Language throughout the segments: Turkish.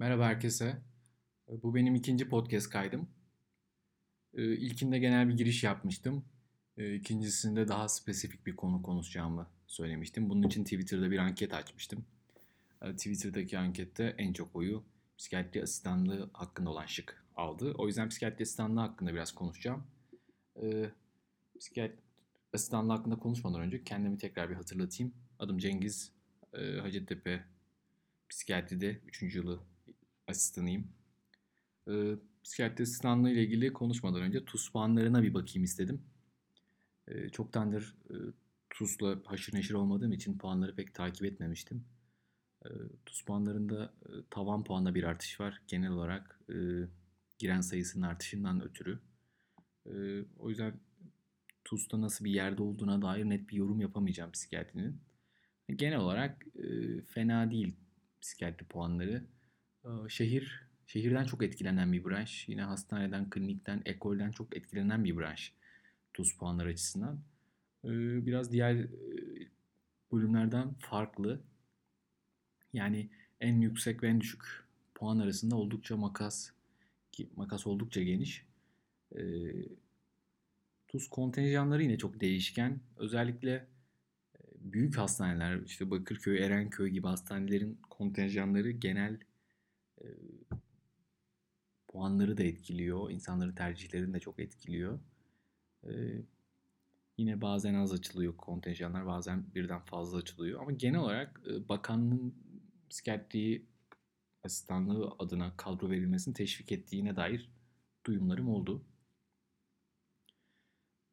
Merhaba herkese. Bu benim ikinci podcast kaydım. İlkinde genel bir giriş yapmıştım. İkincisinde daha spesifik bir konu konuşacağımı söylemiştim. Bunun için Twitter'da bir anket açmıştım. Twitter'daki ankette en çok oyu psikiyatri asistanlığı hakkında olan şık aldı. O yüzden psikiyatri asistanlığı hakkında biraz konuşacağım. Psikiyatri asistanlığı hakkında konuşmadan önce kendimi tekrar bir hatırlatayım. Adım Cengiz. Hacettepe Psikiyatri'de 3. yılı asistanıyım. Psikiyatri asistanlığı ile ilgili konuşmadan önce TUS puanlarına bir bakayım istedim. Çoktandır TUS'la haşır neşir olmadığım için puanları pek takip etmemiştim. TUS puanlarında tavan puanda bir artış var. Genel olarak giren sayısının artışından ötürü. O yüzden TUS'ta nasıl bir yerde olduğuna dair net bir yorum yapamayacağım psikiyatrinin. Genel olarak fena değil psikiyatri puanları. Şehirden çok etkilenen bir branş. Yine hastaneden, klinikten, ekolden çok etkilenen bir branş. TUS puanları açısından. Biraz diğer bölümlerden farklı. Yani en yüksek ve en düşük puan arasında oldukça makas oldukça geniş. TUS kontenjanları yine çok değişken. Özellikle büyük hastaneler, işte Bakırköy, Erenköy gibi hastanelerin kontenjanları genel puanları da etkiliyor. İnsanların tercihlerini de çok etkiliyor. Yine bazen az açılıyor kontenjanlar, bazen birden fazla açılıyor. Ama genel olarak bakanlığın psikiyatri asistanlığı adına kadro verilmesini teşvik ettiğine dair duyumlarım oldu.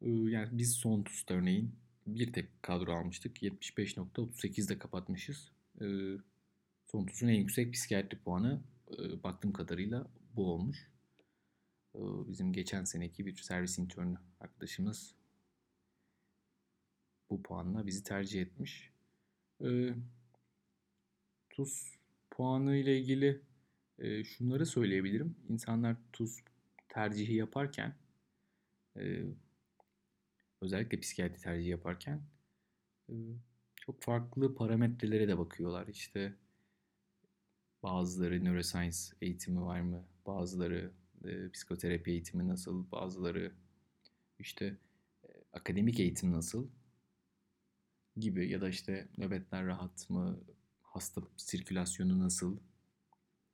Yani biz son TUS'ta örneğin bir tek kadro almıştık. 75.38'de kapatmışız. Son TUS'un en yüksek psikiyatri puanı baktığım kadarıyla bu olmuş. Bizim geçen seneki bir servis internü arkadaşımız bu puanla bizi tercih etmiş. TUS puanı ile ilgili şunları söyleyebilirim. İnsanlar TUS tercihi yaparken özellikle psikiyatri tercihi yaparken çok farklı parametrelere de bakıyorlar. İşte bazıları neuroscience eğitimi var mı? Bazıları psikoterapi eğitimi nasıl? Bazıları işte akademik eğitim nasıl? Gibi ya da işte nöbetler rahat mı? Hasta sirkülasyonu nasıl?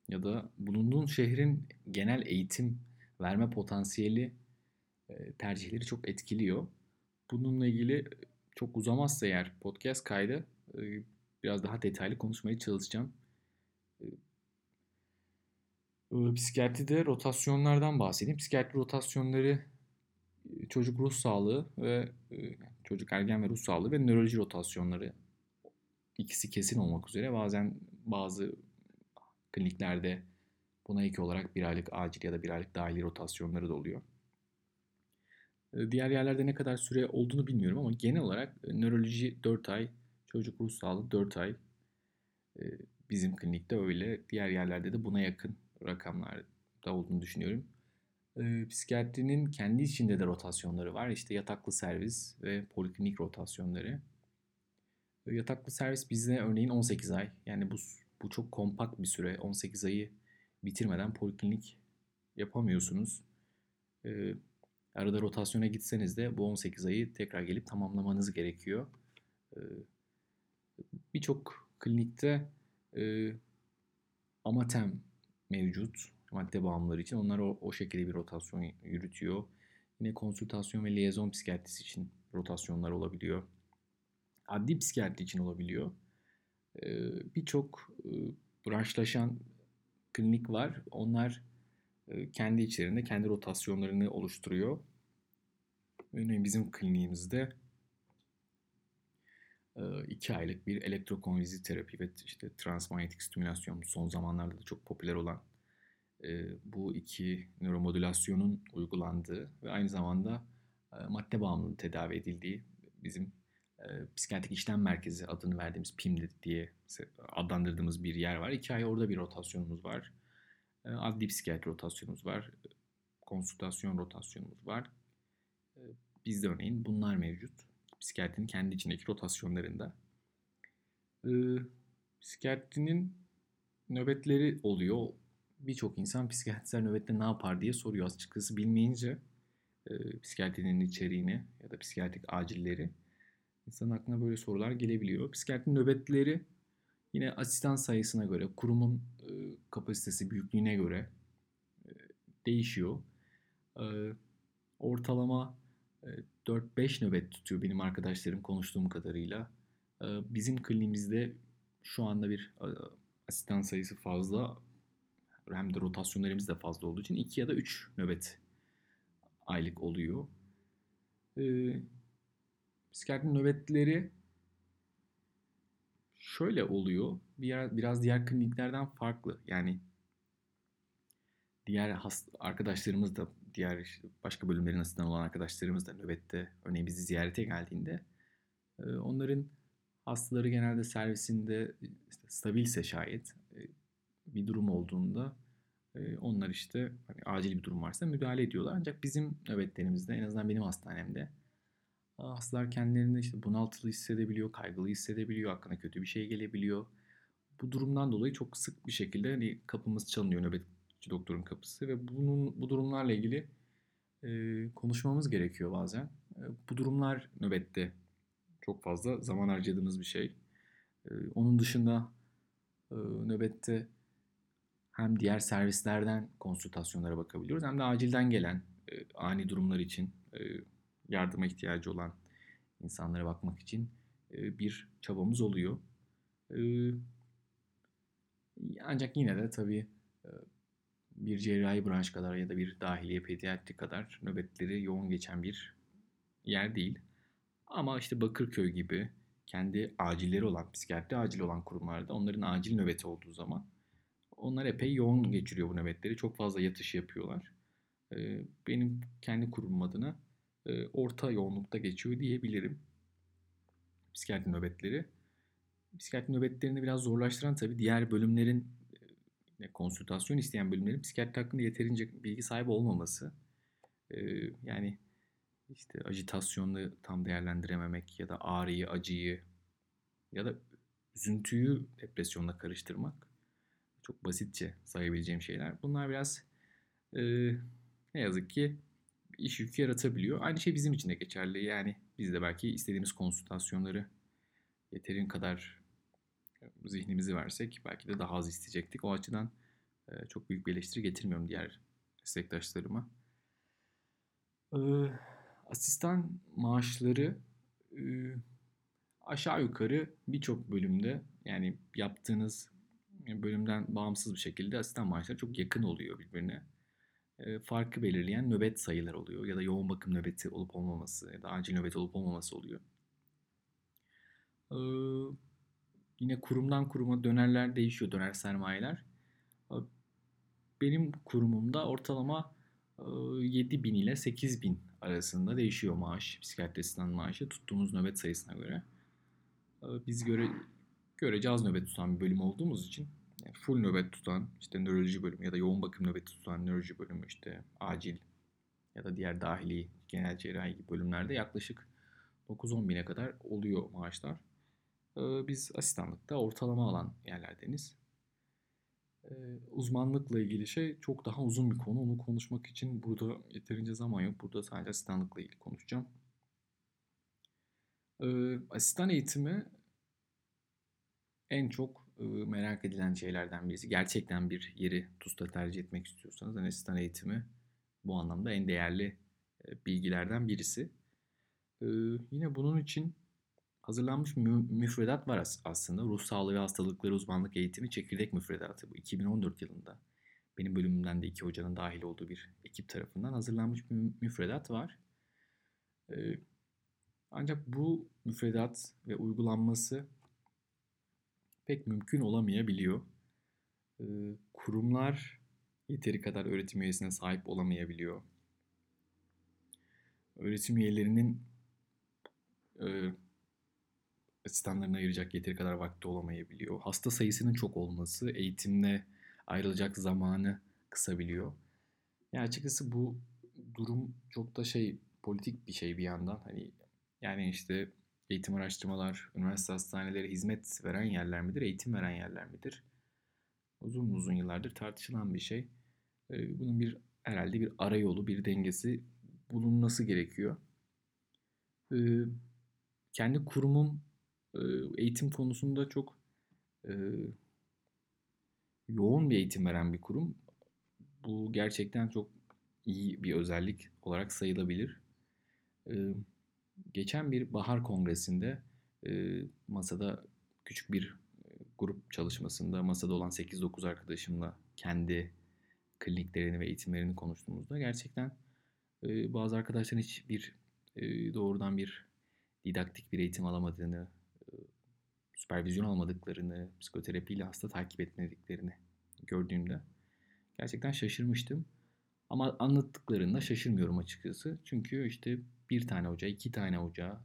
Ya da bulunduğun şehrin genel eğitim verme potansiyeli tercihleri çok etkiliyor. Bununla ilgili çok uzamazsa eğer podcast kaydı biraz daha detaylı konuşmaya çalışacağım. Psikiyatride rotasyonlardan bahsedeyim. Psikiyatri rotasyonları çocuk ruh sağlığı ve çocuk ergen ve ruh sağlığı ve nöroloji rotasyonları ikisi kesin olmak üzere. Bazen bazı kliniklerde buna ek olarak bir aylık acil ya da bir aylık dahili rotasyonları da oluyor. Diğer yerlerde ne kadar süre olduğunu bilmiyorum ama genel olarak nöroloji 4 ay, çocuk ruh sağlığı 4 ay. Bizim klinikte öyle. Diğer yerlerde de buna yakın rakamlarda olduğunu düşünüyorum. Psikiyatrinin kendi içinde de rotasyonları var. İşte yataklı servis ve poliklinik rotasyonları. Yataklı servis bizde örneğin 18 ay. Yani bu çok kompakt bir süre. 18 ayı bitirmeden poliklinik yapamıyorsunuz. Arada rotasyona gitseniz de bu 18 ayı tekrar gelip tamamlamanız gerekiyor. Birçok klinikte amatem mevcut madde bağımlıları için. Onlar o şekilde bir rotasyon yürütüyor. Yine konsültasyon ve liyezon psikiyatrisi için rotasyonlar olabiliyor. Adli psikiyatri için olabiliyor. Birçok branşlaşan klinik var. Onlar kendi içlerinde kendi rotasyonlarını oluşturuyor. Örneğin bizim kliniğimizde 2 aylık bir elektrokonvulsiv terapi ve işte transmanyetik stimülasyon son zamanlarda da çok popüler olan bu iki nöromodülasyonun uygulandığı ve aynı zamanda madde bağımlılığı tedavi edildiği bizim psikiyatrik işlem merkezi adını verdiğimiz PIMLİT diye adlandırdığımız bir yer var. 2 ay orada bir rotasyonumuz var. Adli psikiyatri rotasyonumuz var. Konsültasyon rotasyonumuz var. Bizde örneğin bunlar mevcut. Psikiyatrinin kendi içindeki rotasyonlarında. Psikiyatrinin nöbetleri oluyor. birçok insan psikiyatristler nöbette ne yapar diye soruyor. Açıkçası bilmeyince psikiyatrinin içeriğini ya da psikiyatrik acilleri insanın aklına böyle sorular gelebiliyor. Psikiyatri nöbetleri yine asistan sayısına göre, kurumun kapasitesi büyüklüğüne göre değişiyor. Ortalama 4-5 nöbet tutuyor benim arkadaşlarım konuştuğum kadarıyla. Bizim klinimizde şu anda bir asistan sayısı fazla, hem de rotasyonlarımız da fazla olduğu için 2 ya da 3 nöbet aylık oluyor. Psikiyatri nöbetleri şöyle oluyor, biraz diğer kliniklerden farklı. Yani diğer arkadaşlarımız da, diğer işte başka bölümlerin asistanı olan arkadaşlarımız da nöbette, örneğin bizi ziyarete geldiğinde onların hastaları genelde servisinde işte stabilse şayet bir durum olduğunda onlar işte hani acil bir durum varsa müdahale ediyorlar. Ancak bizim nöbetlerimizde, en azından benim hastanemde, hastalar kendilerini işte bunaltılı hissedebiliyor, kaygılı hissedebiliyor, hakkında kötü bir şey gelebiliyor. Bu durumdan dolayı çok sık bir şekilde hani kapımız çalınıyor, nöbetçi doktorun kapısı ve bu durumlarla ilgili konuşmamız gerekiyor bazen. Bu durumlar nöbette çok fazla zaman harcadığımız bir şey. Onun dışında nöbette hem diğer servislerden konsültasyonlara bakabiliyoruz, hem de acilden gelen ani durumlar için yardıma ihtiyacı olan insanlara bakmak için bir çabamız oluyor. Ancak yine de tabii bir cerrahi branş kadar ya da bir dahiliye pediatri kadar nöbetleri yoğun geçen bir yer değil. Ama işte Bakırköy gibi kendi acilleri olan, psikiyatri acil olan kurumlarda onların acil nöbeti olduğu zaman onlar epey yoğun geçiriyor bu nöbetleri. Çok fazla yatış yapıyorlar. Benim kendi kurumum adına orta yoğunlukta geçiyor diyebilirim psikiyatri nöbetleri. Psikiyatri nöbetlerini biraz zorlaştıran tabii diğer bölümlerin, konsültasyon isteyen bölümlerin psikiyatri hakkında yeterince bilgi sahibi olmaması. Yani işte ajitasyonu tam değerlendirememek ya da ağrıyı, acıyı ya da üzüntüyü depresyonla karıştırmak. Çok basitçe sayabileceğim şeyler. Bunlar biraz ne yazık ki iş yükü yaratabiliyor. Aynı şey bizim için de geçerli. Yani biz de belki istediğimiz konsültasyonları yeterin kadar zihnimizi versek belki de daha az isteyecektik. O açıdan çok büyük bir eleştiri getirmiyorum diğer meslektaşlarıma. Asistan maaşları aşağı yukarı birçok bölümde, yani yaptığınız bölümden bağımsız bir şekilde asistan maaşları çok yakın oluyor birbirine. Farkı belirleyen nöbet sayıları oluyor ya da yoğun bakım nöbeti olup olmaması ya da acil nöbeti olup olmaması oluyor. Yine kurumdan kuruma dönerler değişiyor, döner sermayeler. Benim kurumumda ortalama 7.000 ile 8.000 arasında değişiyor maaş, psikiyatri asistan maaşı tuttuğumuz nöbet sayısına göre. Biz görece az nöbet tutan bir bölüm olduğumuz için, yani full nöbet tutan işte nöroloji bölümü ya da yoğun bakım nöbeti tutan nöroloji bölümü, işte acil ya da diğer dahili, genel cerrahi gibi bölümlerde yaklaşık 9-10 bine kadar oluyor maaşlar. Biz asistanlıkta ortalama alan yerlerdeniz. Uzmanlıkla ilgili şey çok daha uzun bir konu. Onu konuşmak için burada yeterince zaman yok. Burada sadece asistanlıkla ilgili konuşacağım. Asistan eğitimi en çok merak edilen şeylerden birisi. Gerçekten bir yeri TUS'ta tercih etmek istiyorsanız asistan eğitimi bu anlamda en değerli bilgilerden birisi. Yine bunun için hazırlanmış müfredat var aslında. Ruh sağlığı ve hastalıkları uzmanlık eğitimi çekirdek müfredatı. Bu 2014 yılında benim bölümümden de 2 hocanın dahil olduğu bir ekip tarafından hazırlanmış bir müfredat var. Ancak bu müfredat ve uygulanması pek mümkün olamayabiliyor. Kurumlar yeteri kadar öğretim üyesine sahip olamayabiliyor. Öğretim üyelerinin asistanlarına ayıracak yeteri kadar vakti olamayabiliyor. Hasta sayısının çok olması eğitimle ayrılacak zamanı kısabiliyor. Yani açıkçası bu durum çok da politik bir şey bir yandan. Yani işte eğitim araştırmalar, üniversite hastaneleri hizmet veren yerler midir, eğitim veren yerler midir? uzun yıllardır tartışılan bir şey. Bunun bir herhalde bir arayolu, bir dengesi bulunması gerekiyor. Kendi kurumum eğitim konusunda çok yoğun bir eğitim veren bir kurum. Bu gerçekten çok iyi bir özellik olarak sayılabilir. Geçen bir bahar kongresinde masada küçük bir grup çalışmasında masada olan 8-9 arkadaşımla kendi kliniklerini ve eğitimlerini konuştuğumuzda gerçekten bazı arkadaşların hiçbir doğrudan bir didaktik bir eğitim alamadığını, süpervizyon almadıklarını, psikoterapiyle hasta takip etmediklerini gördüğümde gerçekten şaşırmıştım. Ama anlattıklarında şaşırmıyorum açıkçası. Çünkü işte bir tane hoca, iki tane hoca,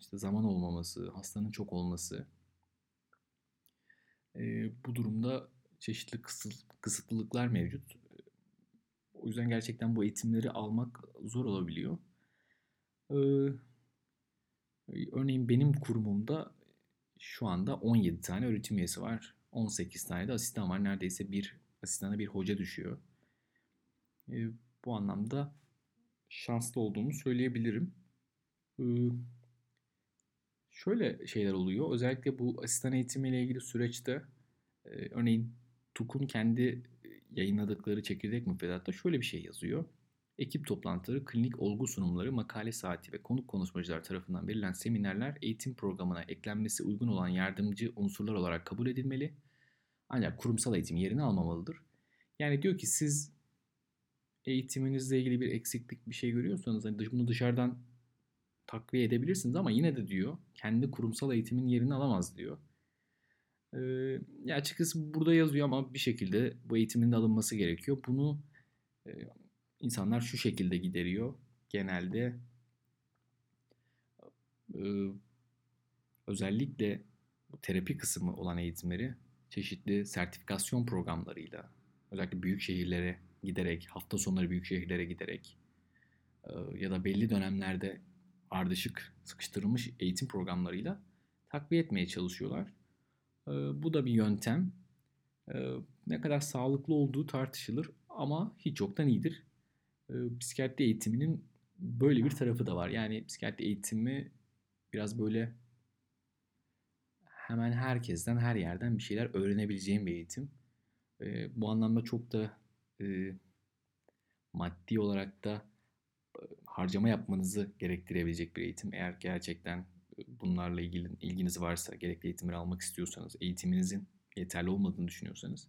işte zaman olmaması, hastanın çok olması, bu durumda çeşitli kısıtlılıklar mevcut. O yüzden gerçekten bu eğitimleri almak zor olabiliyor. Örneğin benim kurumumda şu anda 17 tane öğretim üyesi var. 18 tane de asistan var. Neredeyse bir asistana bir hoca düşüyor. Bu anlamda şanslı olduğumu söyleyebilirim. Şöyle şeyler oluyor. Özellikle bu asistan eğitimiyle ilgili süreçte örneğin TUK'un kendi yayınladıkları çekirdek müfredatta şöyle bir şey yazıyor. Ekip toplantıları, klinik olgu sunumları, makale saati ve konuk konuşmacılar tarafından verilen seminerler eğitim programına eklenmesi uygun olan yardımcı unsurlar olarak kabul edilmeli. Ancak kurumsal eğitim yerini almamalıdır. Yani diyor ki siz eğitiminizle ilgili bir eksiklik bir şey görüyorsanız hani bunu dışarıdan takviye edebilirsiniz ama yine de diyor kendi kurumsal eğitimin yerini alamaz diyor. Ya açıkçası burada yazıyor ama bir şekilde bu eğitimin de alınması gerekiyor. Bunu insanlar şu şekilde gideriyor. Genelde özellikle terapi kısmı olan eğitimleri çeşitli sertifikasyon programlarıyla özellikle büyük şehirlere giderek, hafta sonları büyük şehirlere giderek ya da belli dönemlerde ardışık sıkıştırılmış eğitim programlarıyla takviye etmeye çalışıyorlar. Bu da bir yöntem. Ne kadar sağlıklı olduğu tartışılır ama hiç yoktan iyidir. Psikiyatri eğitiminin böyle bir tarafı da var. Yani psikiyatri eğitimi biraz böyle hemen herkesten, her yerden bir şeyler öğrenebileceğim bir eğitim. Bu anlamda çok da maddi olarak da harcama yapmanızı gerektirebilecek bir eğitim. Eğer gerçekten bunlarla ilgili ilginiz varsa, gerekli eğitimleri almak istiyorsanız, eğitiminizin yeterli olmadığını düşünüyorsanız.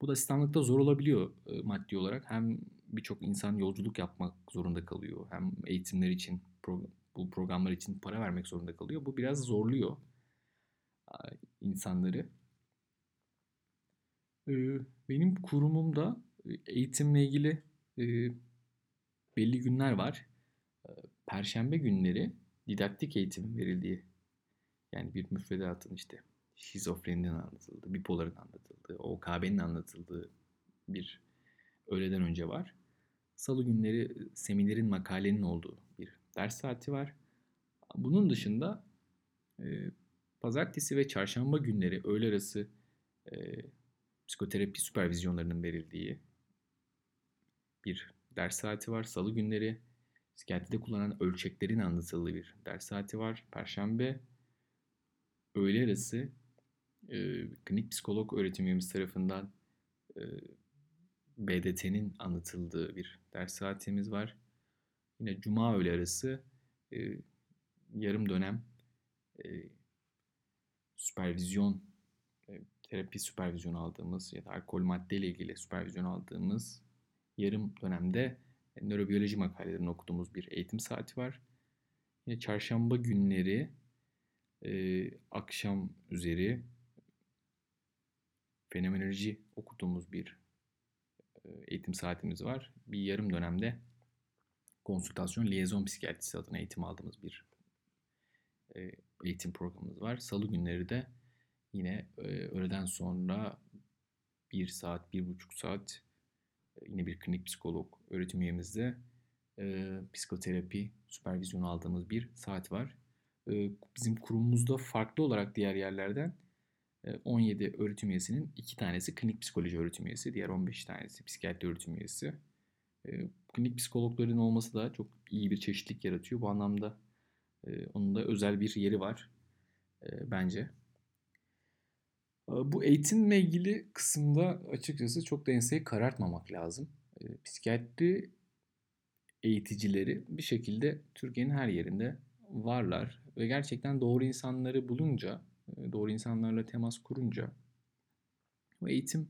Bu da asistanlıkta zor olabiliyor maddi olarak. Hem birçok insan yolculuk yapmak zorunda kalıyor. Hem eğitimler için, bu programlar için para vermek zorunda kalıyor. Bu biraz zorluyor insanları. Benim kurumumda eğitimle ilgili belli günler var. Perşembe günleri didaktik eğitimin verildiği, yani bir müfredatın işte şizofreninin anlatıldığı, bipoların anlatıldığı, OKB'nin anlatıldığı bir öğleden önce var. Salı günleri seminerin, makalenin olduğu bir ders saati var. Bunun dışında pazartesi ve çarşamba günleri öğle arası psikoterapi süpervizyonlarının verildiği bir ders saati var. Salı günleri psikiyatride kullanılan ölçeklerin anlatıldığı bir ders saati var. Perşembe öğle arası klinik psikolog öğretim üyemiz tarafından BDT'nin anlatıldığı bir ders saatimiz var. Yine cuma öğle arası yarım dönem süpervizyon, terapi süpervizyonu aldığımız ya da alkol maddeyle ilgili süpervizyon aldığımız yarım dönemde nörobiyoloji makalelerini okuduğumuz bir eğitim saati var. Yine çarşamba günleri akşam üzeri fenomenoloji okuduğumuz bir eğitim saatimiz var. Bir yarım dönemde konsültasyon liyezon psikiyatrisi adına eğitim aldığımız bir eğitim programımız var. Salı günleri de yine öğleden sonra 1 saat, 1,5 saat yine bir klinik psikolog öğretim üyemizde psikoterapi süpervizyonu aldığımız bir saat var. Bizim kurumumuzda farklı olarak diğer yerlerden 17 öğretim üyesinin 2 tanesi klinik psikoloji öğretim üyesi, diğer 15 tanesi psikiyatri öğretim üyesi. Klinik psikologların olması da çok iyi bir çeşitlilik yaratıyor. Bu anlamda onun da özel bir yeri var bence. Bu eğitimle ilgili kısımda açıkçası çok da enseyi karartmamak lazım. Psikiyatri eğiticileri bir şekilde Türkiye'nin her yerinde varlar. Ve gerçekten doğru insanları bulunca, doğru insanlarla temas kurunca bu eğitim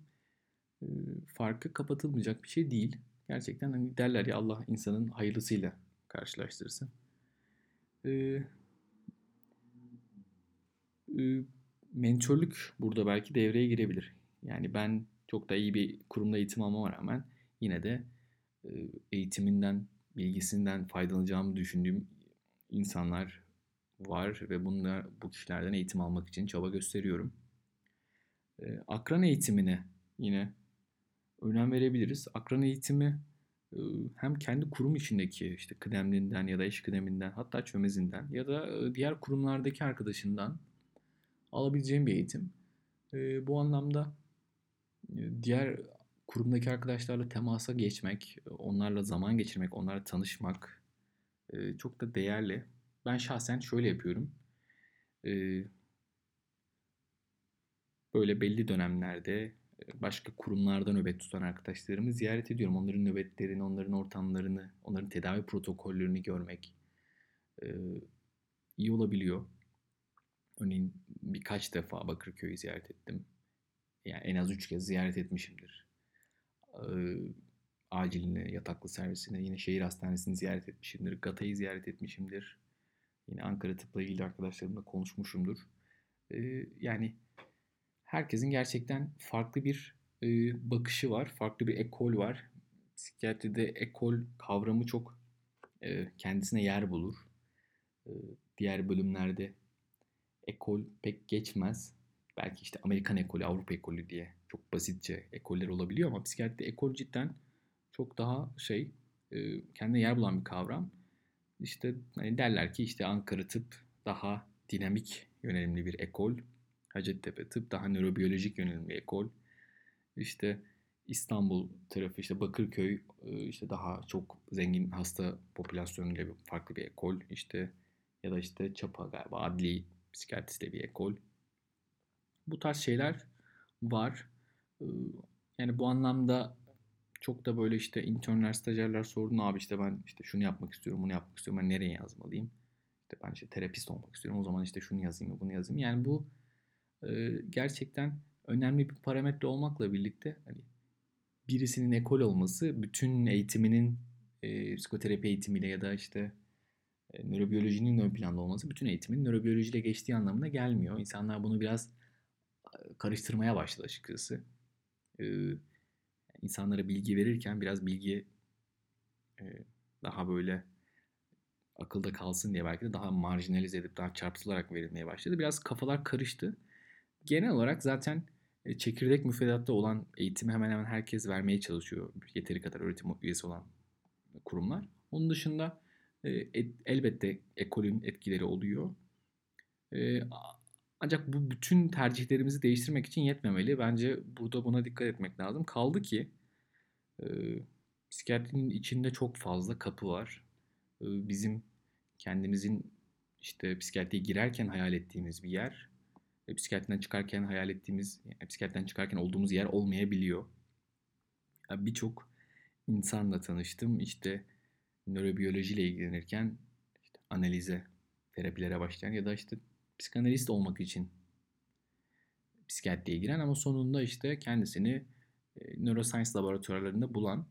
farkı kapatılmayacak bir şey değil. Gerçekten hani derler ya, Allah insanın hayırlısıyla karşılaştırsın. Mentörlük burada belki devreye girebilir. Yani ben çok da iyi bir kurumda eğitim almama rağmen yine de eğitiminden, bilgisinden faydalanacağımı düşündüğüm insanlar var ve bunlar, bu kişilerden eğitim almak için çaba gösteriyorum. Akran eğitimine yine önem verebiliriz. Akran eğitimi hem kendi kurum içindeki işte kıdemlinden ya da iş kıdeminden, hatta çömezinden ya da diğer kurumlardaki arkadaşından alabileceğim bir eğitim. Bu anlamda diğer kurumdaki arkadaşlarla temasa geçmek, onlarla zaman geçirmek, onlarla tanışmak çok da değerli. Ben şahsen şöyle yapıyorum. Böyle belli dönemlerde başka kurumlarda nöbet tutan arkadaşlarımı ziyaret ediyorum. Onların nöbetlerini, onların ortamlarını, onların tedavi protokollerini görmek iyi olabiliyor. Örneğin birkaç defa Bakırköy'ü ziyaret ettim. Yani en az 3 kez ziyaret etmişimdir. Acilini, yataklı servisini, yine şehir hastanesini ziyaret etmişimdir. GATA'yı ziyaret etmişimdir. Yine Ankara Tıp'la ilgili arkadaşlarımla konuşmuşumdur. Yani herkesin gerçekten farklı bir bakışı var. Farklı bir ekol var. Psikiyatride ekol kavramı çok kendisine yer bulur. Diğer bölümlerde ekol pek geçmez. Belki işte Amerikan ekolü, Avrupa ekolü diye çok basitçe ekoller olabiliyor ama psikiyatride ekol cidden çok daha kendine yer bulan bir kavram. İşte hani derler ki işte Ankara Tıp daha dinamik yönelimli bir ekol. Hacettepe Tıp daha nörobiyolojik yönelimli bir ekol. İşte İstanbul tarafı, işte Bakırköy işte daha çok zengin hasta popülasyonuyla farklı bir ekol. İşte ya da işte Çapa galiba adli psikiyatristli bir ekol. Bu tarz şeyler var. Yani bu anlamda çok da böyle işte internler, stajyerler sordu. Abi işte ben işte şunu yapmak istiyorum, bunu yapmak istiyorum. Ben nereye yazmalıyım? İşte ben işte terapist olmak istiyorum. O zaman işte şunu yazayım, bunu yazayım. Yani bu gerçekten önemli bir parametre olmakla birlikte hani birisinin ekol olması bütün eğitiminin psikoterapi eğitimiyle ya da işte nörobiyolojinin ön planda olması bütün eğitimin nörobiyolojiyle geçtiği anlamına gelmiyor. İnsanlar bunu biraz karıştırmaya başladı açıkçası. İnsanlara bilgi verirken biraz bilgi daha böyle akılda kalsın diye belki de daha marjinalize edip daha çarpıtılarak verilmeye başladı. Biraz kafalar karıştı. Genel olarak zaten çekirdek müfredatta olan eğitimi hemen hemen herkes vermeye çalışıyor. Yeteri kadar öğretim üyesi olan kurumlar. Onun dışında elbette ekolün etkileri oluyor. Ancak bu bütün tercihlerimizi değiştirmek için yetmemeli. Bence burada buna dikkat etmek lazım. Kaldı ki psikiyatrinin içinde çok fazla kapı var. Bizim kendimizin işte psikiyatriye girerken hayal ettiğimiz bir yer, psikiyatriden çıkarken hayal ettiğimiz, yani psikiyatriden çıkarken olduğumuz yer olmayabiliyor. Yani birçok insanla tanıştım. İşte nörobiyolojiyle ilgilenirken işte analize, terapilere başlayan ya da işte psikanalist olmak için psikiyatriye giren ama sonunda işte kendisini neuroscience laboratuvarlarında bulan.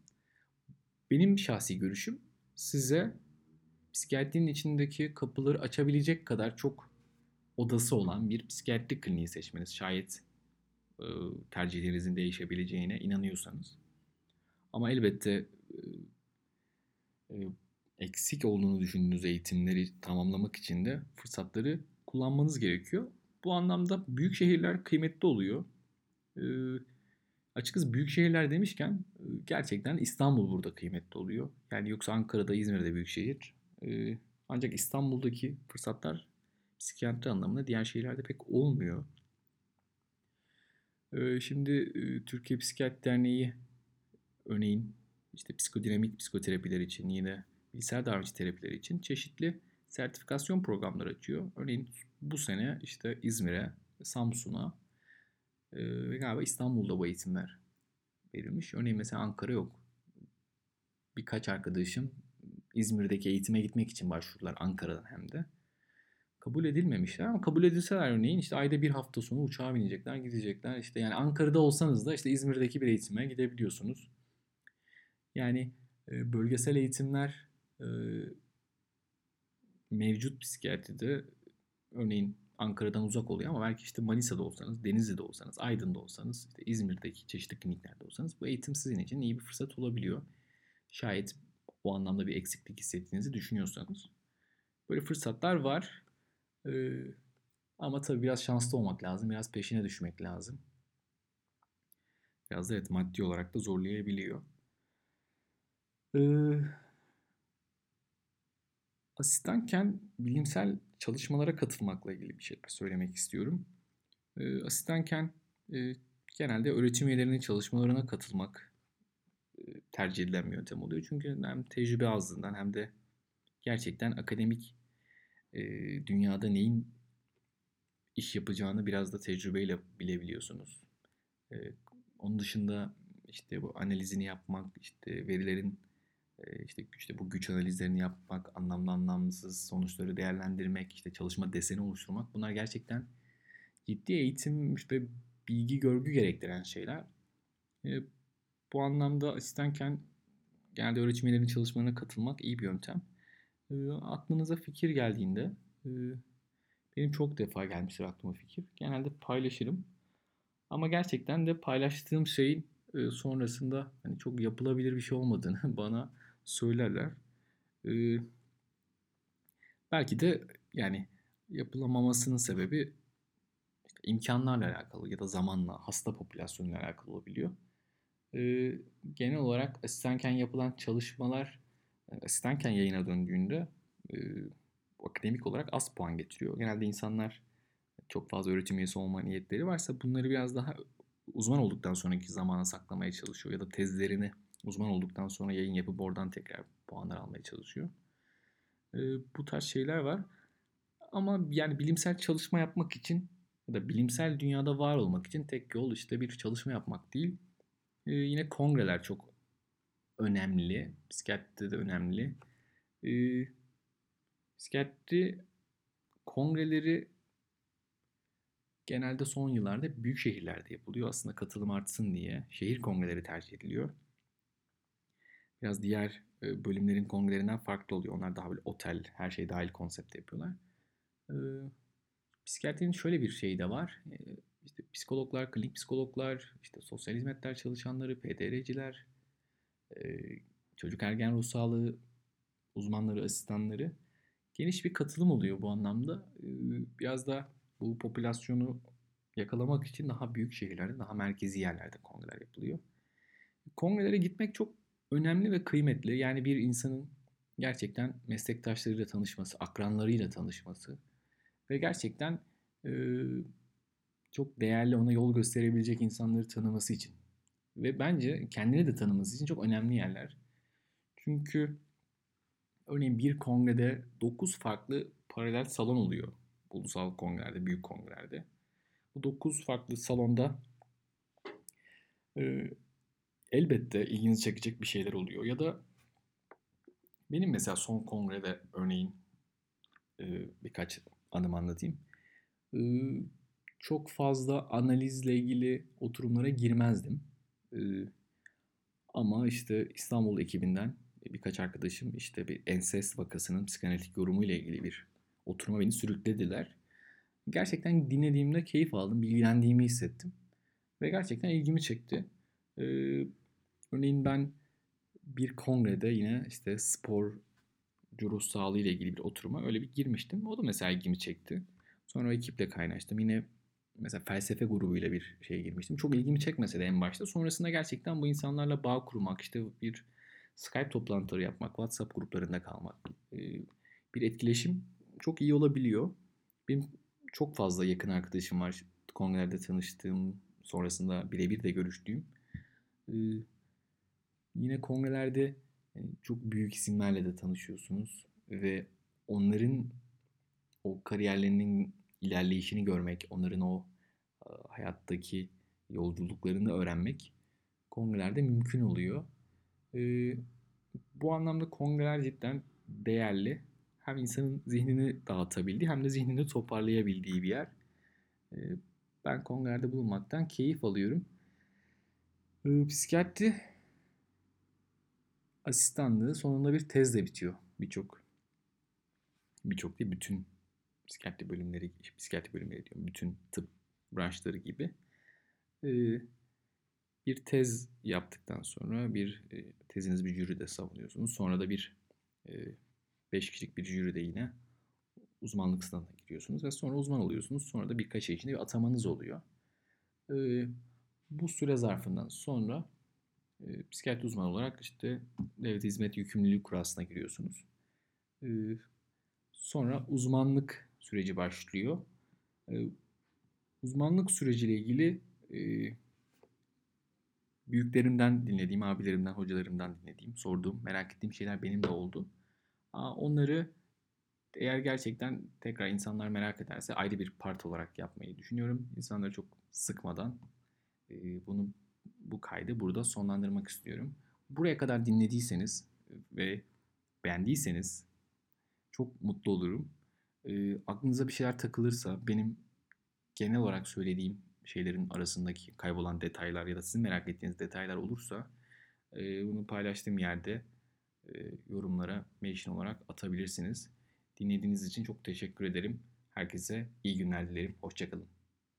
Benim şahsi görüşüm, size psikiyatrinin içindeki kapıları açabilecek kadar çok odası olan bir psikiyatri kliniği seçmeniz. Şayet tercihlerinizin değişebileceğine inanıyorsanız. Ama elbette eksik olduğunu düşündüğünüz eğitimleri tamamlamak için de fırsatları kullanmanız gerekiyor. Bu anlamda büyük şehirler kıymetli oluyor. Açıkçası büyük şehirler demişken gerçekten İstanbul burada kıymetli oluyor. Yani yoksa Ankara'da, İzmir'de büyük şehir. Ancak İstanbul'daki fırsatlar psikiyatri anlamında diğer şehirlerde pek olmuyor. Şimdi Türkiye Psikiyatri Derneği örneğin işte psikodinamik psikoterapiler için, yine bilgisayar davranışçı terapileri için çeşitli sertifikasyon programları açıyor. Örneğin bu sene işte İzmir'e, Samsun'a ve galiba İstanbul'da bu eğitimler verilmiş. Örneğin mesela Ankara yok. Birkaç arkadaşım İzmir'deki eğitime gitmek için başvurdular, Ankara'dan hem de. Kabul edilmemişler ama kabul edilseler örneğin işte ayda bir hafta sonu uçağa binecekler, gidecekler. İşte yani Ankara'da olsanız da işte İzmir'deki bir eğitime gidebiliyorsunuz. Yani bölgesel eğitimler mevcut psikiyatride örneğin Ankara'dan uzak oluyor ama belki işte Manisa'da olsanız, Denizli'de olsanız, Aydın'da olsanız, işte İzmir'deki çeşitli kliniklerde olsanız bu eğitim sizin için iyi bir fırsat olabiliyor. Şayet o anlamda bir eksiklik hissettiğinizi düşünüyorsanız. Böyle fırsatlar var. Ama tabii biraz şanslı olmak lazım. Biraz peşine düşmek lazım. Biraz da evet, maddi olarak da zorlayabiliyor. Asistanken bilimsel çalışmalara katılmakla ilgili bir şeyler söylemek istiyorum. Asistanken genelde öğretim üyelerinin çalışmalarına katılmak tercih edilen bir yöntem oluyor. Çünkü hem tecrübe azlığından hem de gerçekten akademik dünyada neyin iş yapacağını biraz da tecrübeyle bilebiliyorsunuz. Onun dışında işte bu analizini yapmak, işte verilerin işte bu güç analizlerini yapmak, anlamlı anlamsız sonuçları değerlendirmek, işte çalışma deseni oluşturmak, bunlar gerçekten ciddi eğitim ve bilgi görgü gerektiren şeyler. Bu anlamda asistanken genelde öğretim üyelerinin çalışmalarına katılmak iyi bir yöntem. Aklınıza fikir geldiğinde, benim çok defa gelmiştir aklıma fikir. Genelde paylaşırım. Ama gerçekten de paylaştığım şeyin sonrasında hani çok yapılabilir bir şey olmadığını bana söylerler. Belki de yani yapılamamasının sebebi işte imkanlarla alakalı ya da zamanla, hasta popülasyonuyla alakalı olabiliyor. Genel olarak asistanken yapılan çalışmalar asistanken yayına döndüğünde akademik olarak az puan getiriyor. Genelde insanlar çok fazla öğretim üyesi olma niyetleri varsa bunları biraz daha uzman olduktan sonraki zamana saklamaya çalışıyor. Ya da tezlerini uzman olduktan sonra yayın yapıp oradan tekrar puanlar almaya çalışıyor. Bu tarz şeyler var. Ama yani bilimsel çalışma yapmak için ya da bilimsel dünyada var olmak için tek yol işte bir çalışma yapmak değil. Yine kongreler çok önemli. Psikiyatride de önemli. Psikiyatri kongreleri genelde son yıllarda büyük şehirlerde yapılıyor. Aslında katılım artsın diye şehir kongreleri tercih ediliyor. Biraz diğer bölümlerin kongrelerinden farklı oluyor. Onlar daha böyle otel, her şey dahil konsepte yapıyorlar. Psikiyatrinin şöyle bir şeyi de var. İşte psikologlar, klinik psikologlar, işte sosyal hizmetler çalışanları, PDR'ciler, çocuk ergen ruh sağlığı uzmanları, asistanları. Geniş bir katılım oluyor bu anlamda. Biraz da bu popülasyonu yakalamak için daha büyük şehirlerde, daha merkezi yerlerde kongreler yapılıyor. Kongrelere gitmek çok önemli ve kıymetli. Yani bir insanın gerçekten meslektaşlarıyla tanışması, akranlarıyla tanışması ve gerçekten çok değerli, ona yol gösterebilecek insanları tanıması için ve bence kendini de tanıması için çok önemli yerler. Çünkü örneğin bir kongrede 9 farklı paralel salon oluyor. Ulusal kongrelerde, büyük kongrelerde. Bu 9 farklı salonda elbette ilginizi çekecek bir şeyler oluyor. Ya da benim mesela son kongrede örneğin birkaç anımı anlatayım. Çok fazla analizle ilgili oturumlara girmezdim. Ama işte İstanbul ekibinden birkaç arkadaşım işte bir ensest vakasının psikanalitik yorumu ile ilgili bir oturuma beni sürüklediler. Gerçekten dinlediğimde keyif aldım, bilgilendiğimi hissettim. Ve gerçekten ilgimi çekti. Örneğin ben bir kongrede yine işte sporcu ruh sağlığı ile ilgili bir oturuma öyle bir girmiştim. O da mesela ilgimi çekti. Sonra o ekiple kaynaştım. Yine mesela felsefe grubuyla bir şeye girmiştim. Çok ilgimi çekmese de en başta. Sonrasında gerçekten bu insanlarla bağ kurmak, işte bir Skype toplantıları yapmak, WhatsApp gruplarında kalmak, bir etkileşim çok iyi olabiliyor. Benim çok fazla yakın arkadaşım var. Kongrelerde tanıştığım, sonrasında birebir de görüştüğüm. Yine kongrelerde çok büyük isimlerle de tanışıyorsunuz ve onların o kariyerlerinin ilerleyişini görmek, onların o hayattaki yolculuklarını öğrenmek kongrelerde mümkün oluyor. Bu anlamda kongreler cidden değerli. Hem insanın zihnini dağıtabildiği hem de zihnini toparlayabildiği bir yer. Ben kongrelerde bulunmaktan keyif alıyorum. Psikiyatri asistanlığı sonunda bir tezle bitiyor. Birçok değil, bütün psikiyatri bölümleri diyorum. Bütün tıp branşları gibi. Bir tez yaptıktan sonra teziniz bir jüride savunuyorsunuz. Sonra da 5 kişilik bir jüride yine uzmanlık sınavına giriyorsunuz ve sonra uzman oluyorsunuz. Sonra da birkaç ay içinde bir atamanız oluyor. Bu süre zarfından sonra psikiyatri uzmanı olarak işte devlet hizmet yükümlülüğü kurasına giriyorsunuz. Sonra uzmanlık süreci başlıyor. Uzmanlık süreciyle ilgili büyüklerimden dinlediğim, abilerimden, hocalarımdan dinlediğim, sorduğum, merak ettiğim şeyler benim de oldu. Onları eğer gerçekten tekrar insanlar merak ederse ayrı bir part olarak yapmayı düşünüyorum. İnsanları çok sıkmadan bu kaydı burada sonlandırmak istiyorum. Buraya kadar dinlediyseniz ve beğendiyseniz çok mutlu olurum. Aklınıza bir şeyler takılırsa benim genel olarak söylediğim şeylerin arasındaki kaybolan detaylar ya da sizin merak ettiğiniz detaylar olursa bunu paylaştığım yerde yorumlara mention olarak atabilirsiniz. Dinlediğiniz için çok teşekkür ederim. Herkese iyi günler dilerim. Hoşça kalın.